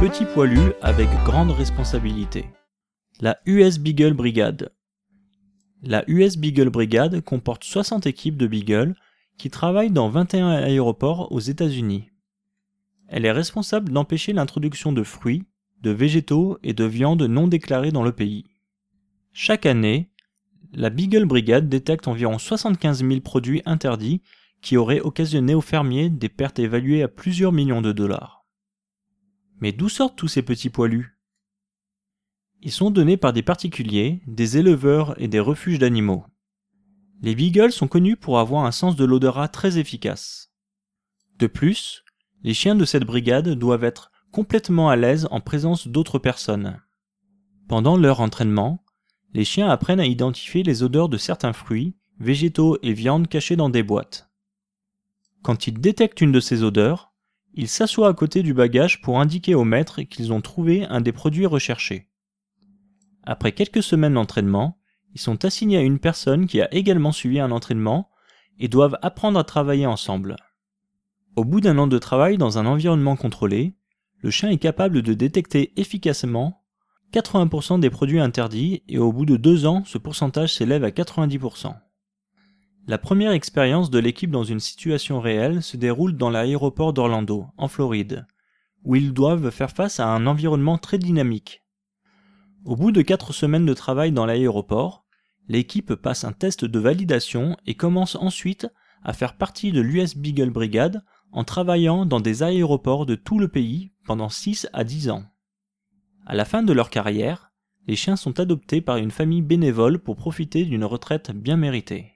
petits poilus avec grande responsabilité. La US Beagle Brigade. La US Beagle Brigade comporte 60 équipes de Beagle qui travaillent dans 21 aéroports aux États-Unis. Elle est responsable d'empêcher l'introduction de fruits, de végétaux et de viandes non déclarées dans le pays. Chaque année, la Beagle Brigade détecte environ 75 000 produits interdits qui auraient occasionné aux fermiers des pertes évaluées à plusieurs millions de dollars. Mais d'où sortent tous ces petits poilus ? Ils sont donnés par des particuliers, des éleveurs et des refuges d'animaux. Les beagles sont connus pour avoir un sens de l'odorat très efficace. De plus, les chiens de cette brigade doivent être complètement à l'aise en présence d'autres personnes. Pendant leur entraînement, les chiens apprennent à identifier les odeurs de certains fruits, végétaux et viandes cachés dans des boîtes. Quand ils détectent une de ces odeurs, ils s'assoient à côté du bagage pour indiquer au maître qu'ils ont trouvé un des produits recherchés. Après quelques semaines d'entraînement, ils sont assignés à une personne qui a également suivi un entraînement et doivent apprendre à travailler ensemble. Au bout d'un an de travail dans un environnement contrôlé, le chien est capable de détecter efficacement 80% des produits interdits et au bout de 2 ans, ce pourcentage s'élève à 90%. La première expérience de l'équipe dans une situation réelle se déroule dans l'aéroport d'Orlando, en Floride, où ils doivent faire face à un environnement très dynamique. Au bout de 4 semaines de travail dans l'aéroport, l'équipe passe un test de validation et commence ensuite à faire partie de l'US Beagle Brigade en travaillant dans des aéroports de tout le pays pendant 6 à 10 ans. À la fin de leur carrière, les chiens sont adoptés par une famille bénévole pour profiter d'une retraite bien méritée.